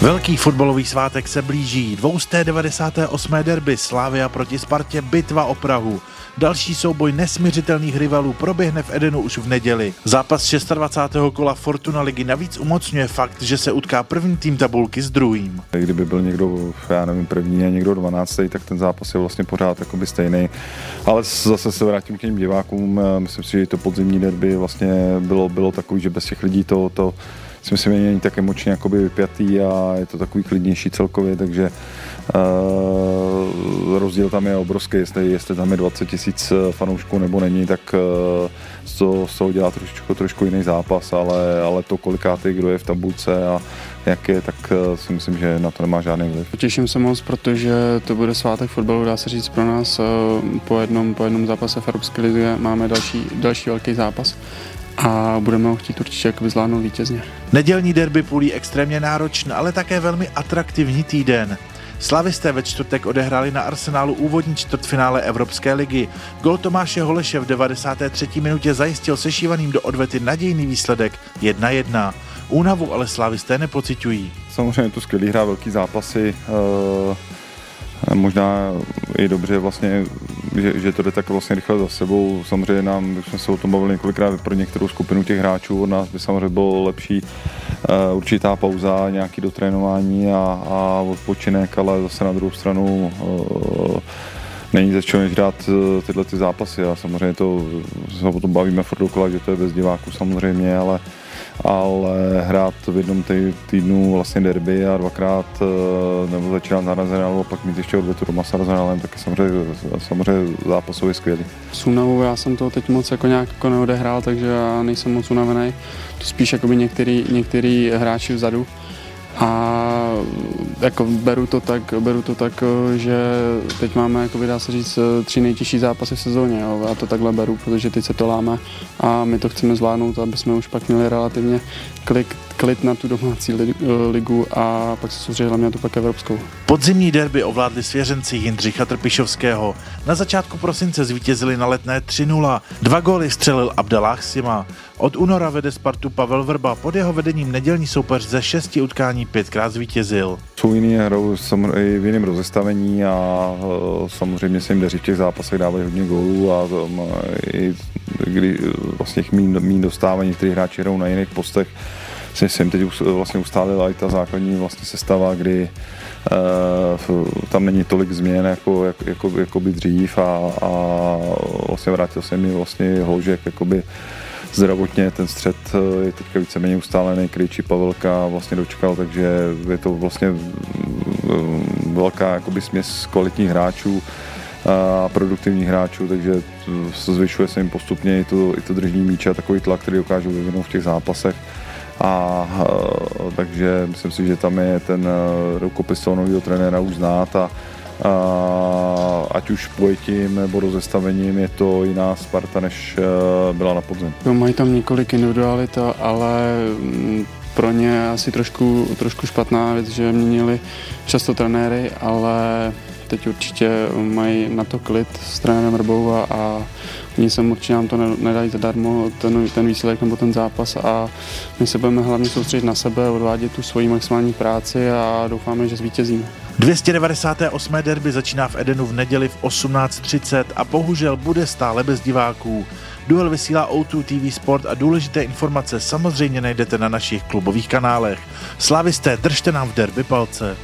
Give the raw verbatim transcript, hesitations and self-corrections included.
Velký fotbalový svátek se blíží. dvě stě devadesát osm. derby Slavia proti Spartě, bitva o Prahu. Další souboj nesmiřitelných rivalů proběhne v Edenu už v neděli. Zápas dvacátého šestého kola Fortuna ligy navíc umocňuje fakt, že se utká první tým tabulky s druhým. Kdyby byl někdo, já nevím, první a někdo dvanáctý, tak ten zápas je vlastně pořád jakoby stejný. Ale zase se vrátím k těm divákům. Myslím si, že to podzimní derby vlastně bylo, bylo takový, že bez těch lidí to... to si myslím, že není tak emočně jakoby vypjatý a je to takový klidnější celkově, takže uh, rozdíl tam je obrovský, jestli, jestli tam je dvacet tisíc fanoušků nebo není, tak uh, to, to dělá trošičku, trošku jiný zápas, ale, ale to kolikátý, kdo je v tabulce a jak je, tak uh, si myslím, že na to nemá žádný vliv. Těším se moc, protože to bude svátek fotbalu, dá se říct pro nás, po jednom, po jednom zápase v Evropské lize máme další, další velký zápas. A budeme ho chtít určitě zvládnout vítězně. Nedělní derby půlí extrémně náročný, ale také velmi atraktivní týden. Slavisté ve čtvrtek odehráli na Arsenálu úvodní čtvrtfinále Evropské ligy. Gól Tomáše Holeše v devadesáté třetí minutě zajistil sešívaným do odvety nadějný výsledek jedna jedna. Únavu ale slavisté nepociťují. Samozřejmě je to skvělý hra, velký zápasy. E, možná i dobře vlastně... Že, že to jde tak vlastně rychle za sebou. Samozřejmě nám, když jsme se o tom bavili několikrát, pro některou skupinu těch hráčů od nás by samozřejmě bylo lepší uh, určitá pauza, nějaké dotrénování a, a odpočinek, ale zase na druhou stranu uh, není ze čeho než dát uh, tyhle ty zápasy a samozřejmě to, se o tom bavíme furt dokola, že to je bez diváků samozřejmě, ale ale hrát v jednom tý, týdnu vlastně derby a dvakrát nebo začínat na Arsenálu a pak mít ještě odvetu doma s Arsenálem, tak je samozřejmě, samozřejmě zápasově skvělý. S únavou já jsem to teď moc jako nějak jako neodehrál, takže já nejsem moc unavený, to spíš jakoby některý, některý hráči vzadu a jako beru to tak, beru to tak, že teď máme, jakoby, dá se říct, tři nejtěžší zápasy v sezóně. Jo. Já to takhle beru, protože teď se to láme a my to chceme zvládnout, aby jsme už pak měli relativně klid, klid na tu domácí ligu a pak se soustředit hlavně na tu pak evropskou. Podzimní derby ovládli svěřenci Jindřicha Trpišovského. Na začátku prosince zvítězili na Letné tři nula. Dva góly střelil Abdeláxima. Od února vede Spartu Pavel Vrba, pod jeho vedením nedělní soupeř ze šesti utkání pětkrát zvítězil. Jsou jiný hrou i v jiném rozestavení a samozřejmě se jim daří v těch zápasech, dávají hodně gólů a i kdy vlastně mín, mín dostávají, některý hráči hrou na jiných postech. Si jsem teď vlastně ustálila i ta základní vlastně sestava, kdy uh, tam není tolik změn jako, jako, jako, jako by dřív a, a vlastně vrátil se mi vlastně Houžek jakoby zdravotně, ten střed je teďka víceméně ustálený, Kryči Pavelka vlastně dočkal, takže je to vlastně velká jakoby směs kvalitních hráčů a produktivních hráčů, takže zvyšuje se jim postupně i to, i to držení míče a takový tlak, který dokážou vyvinout v těch zápasech. A takže myslím si, že tam je ten rukopis toho nového trenéra už znát a, a ať už pojetím nebo rozestavením je to jiná Sparta, než byla na podzim. No, mají tam několik individualit, ale pro ně asi trošku, trošku špatná věc, že měnili často trenéry, ale teď určitě mají na to klid s trenérem Vrbou a, a oni se určitě nám to nedají zadarmo, ten, ten výsledek nebo ten zápas a my se budeme hlavně soustředit na sebe, odvádět tu svoji maximální práci a doufáme, že zvítězíme. dvě stě devadesát osm. derby začíná v Edenu v neděli v osmnáct třicet a bohužel bude stále bez diváků. Duel vysílá O dva T V Sport a důležité informace samozřejmě najdete na našich klubových kanálech. Slavisté, držte nám v derby palce.